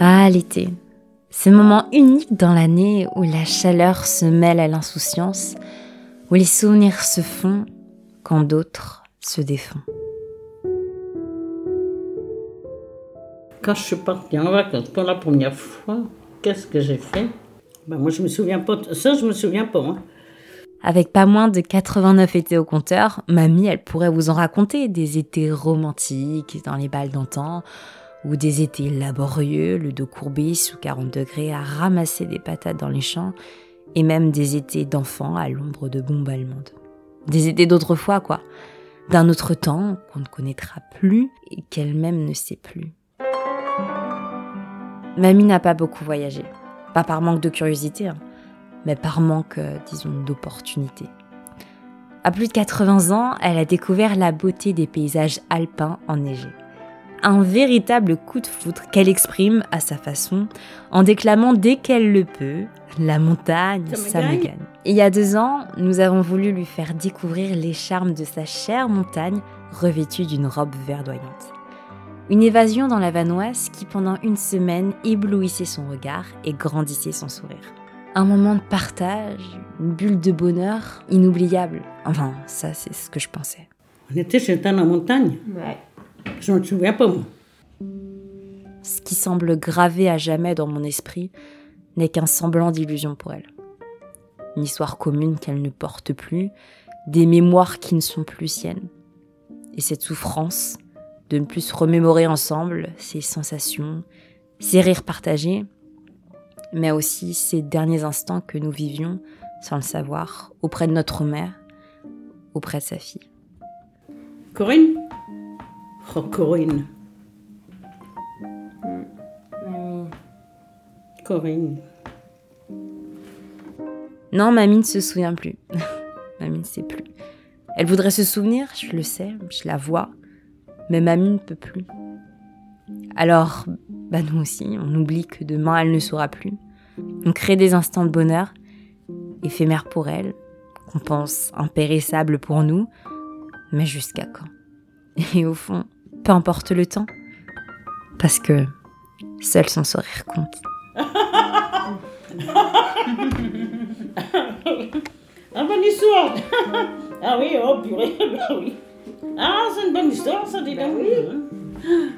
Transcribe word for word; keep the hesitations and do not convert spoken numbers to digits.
Ah, l'été, ce moment unique dans l'année où la chaleur se mêle à l'insouciance, où les souvenirs se font quand d'autres se défont. Quand je suis partie en vacances pour la première fois, qu'est-ce que j'ai fait ? Ben moi, je me souviens pas. Ça, je me souviens pas. Hein. Avec pas moins de quatre-vingt-neuf étés au compteur, mamie, elle pourrait vous en raconter des étés romantiques dans les balles d'antan, ou des étés laborieux, le dos courbé sous quarante degrés à ramasser des patates dans les champs, et même des étés d'enfants à l'ombre de bombes allemandes. Des étés d'autrefois, quoi. D'un autre temps qu'on ne connaîtra plus et qu'elle-même ne sait plus. Mamie n'a pas beaucoup voyagé. Pas par manque de curiosité, hein, mais par manque, euh, disons, d'opportunité. À plus de quatre-vingts ans, elle a découvert la beauté des paysages alpins enneigés. Un véritable coup de foudre qu'elle exprime à sa façon, en déclamant dès qu'elle le peut « La montagne, ça me gagne ». Il y a deux ans, nous avons voulu lui faire découvrir les charmes de sa chère montagne revêtue d'une robe verdoyante. Une évasion dans la Vanoise qui, pendant une semaine, éblouissait son regard et grandissait son sourire. Un moment de partage, une bulle de bonheur inoubliable. Enfin, ça, c'est ce que je pensais. On était chez dans la montagne. Ouais. Je ne me souviens pas, moi. Ce qui semble gravé à jamais dans mon esprit n'est qu'un semblant d'illusion pour elle. Une histoire commune qu'elle ne porte plus, des mémoires qui ne sont plus siennes. Et cette souffrance de ne plus se remémorer ensemble ses sensations, ses rires partagés, mais aussi ces derniers instants que nous vivions, sans le savoir, auprès de notre mère, auprès de sa fille. Corinne ? Oh, Corinne. Mamie. Corinne. Non, mamie ne se souvient plus. Mamie ne sait plus. Elle voudrait se souvenir, je le sais, je la vois. Mais mamie ne peut plus. Alors, bah nous aussi, on oublie que demain elle ne saura plus. On crée des instants de bonheur, éphémères pour elle, qu'on pense impérissables pour nous, mais jusqu'à quand ? Et au fond, peu importe le temps, parce que seul son sourire compte. Ah, bonne histoire. Ah oui, oh purée, bah oui. Ah, c'est une bonne histoire, ça, dit bah oui.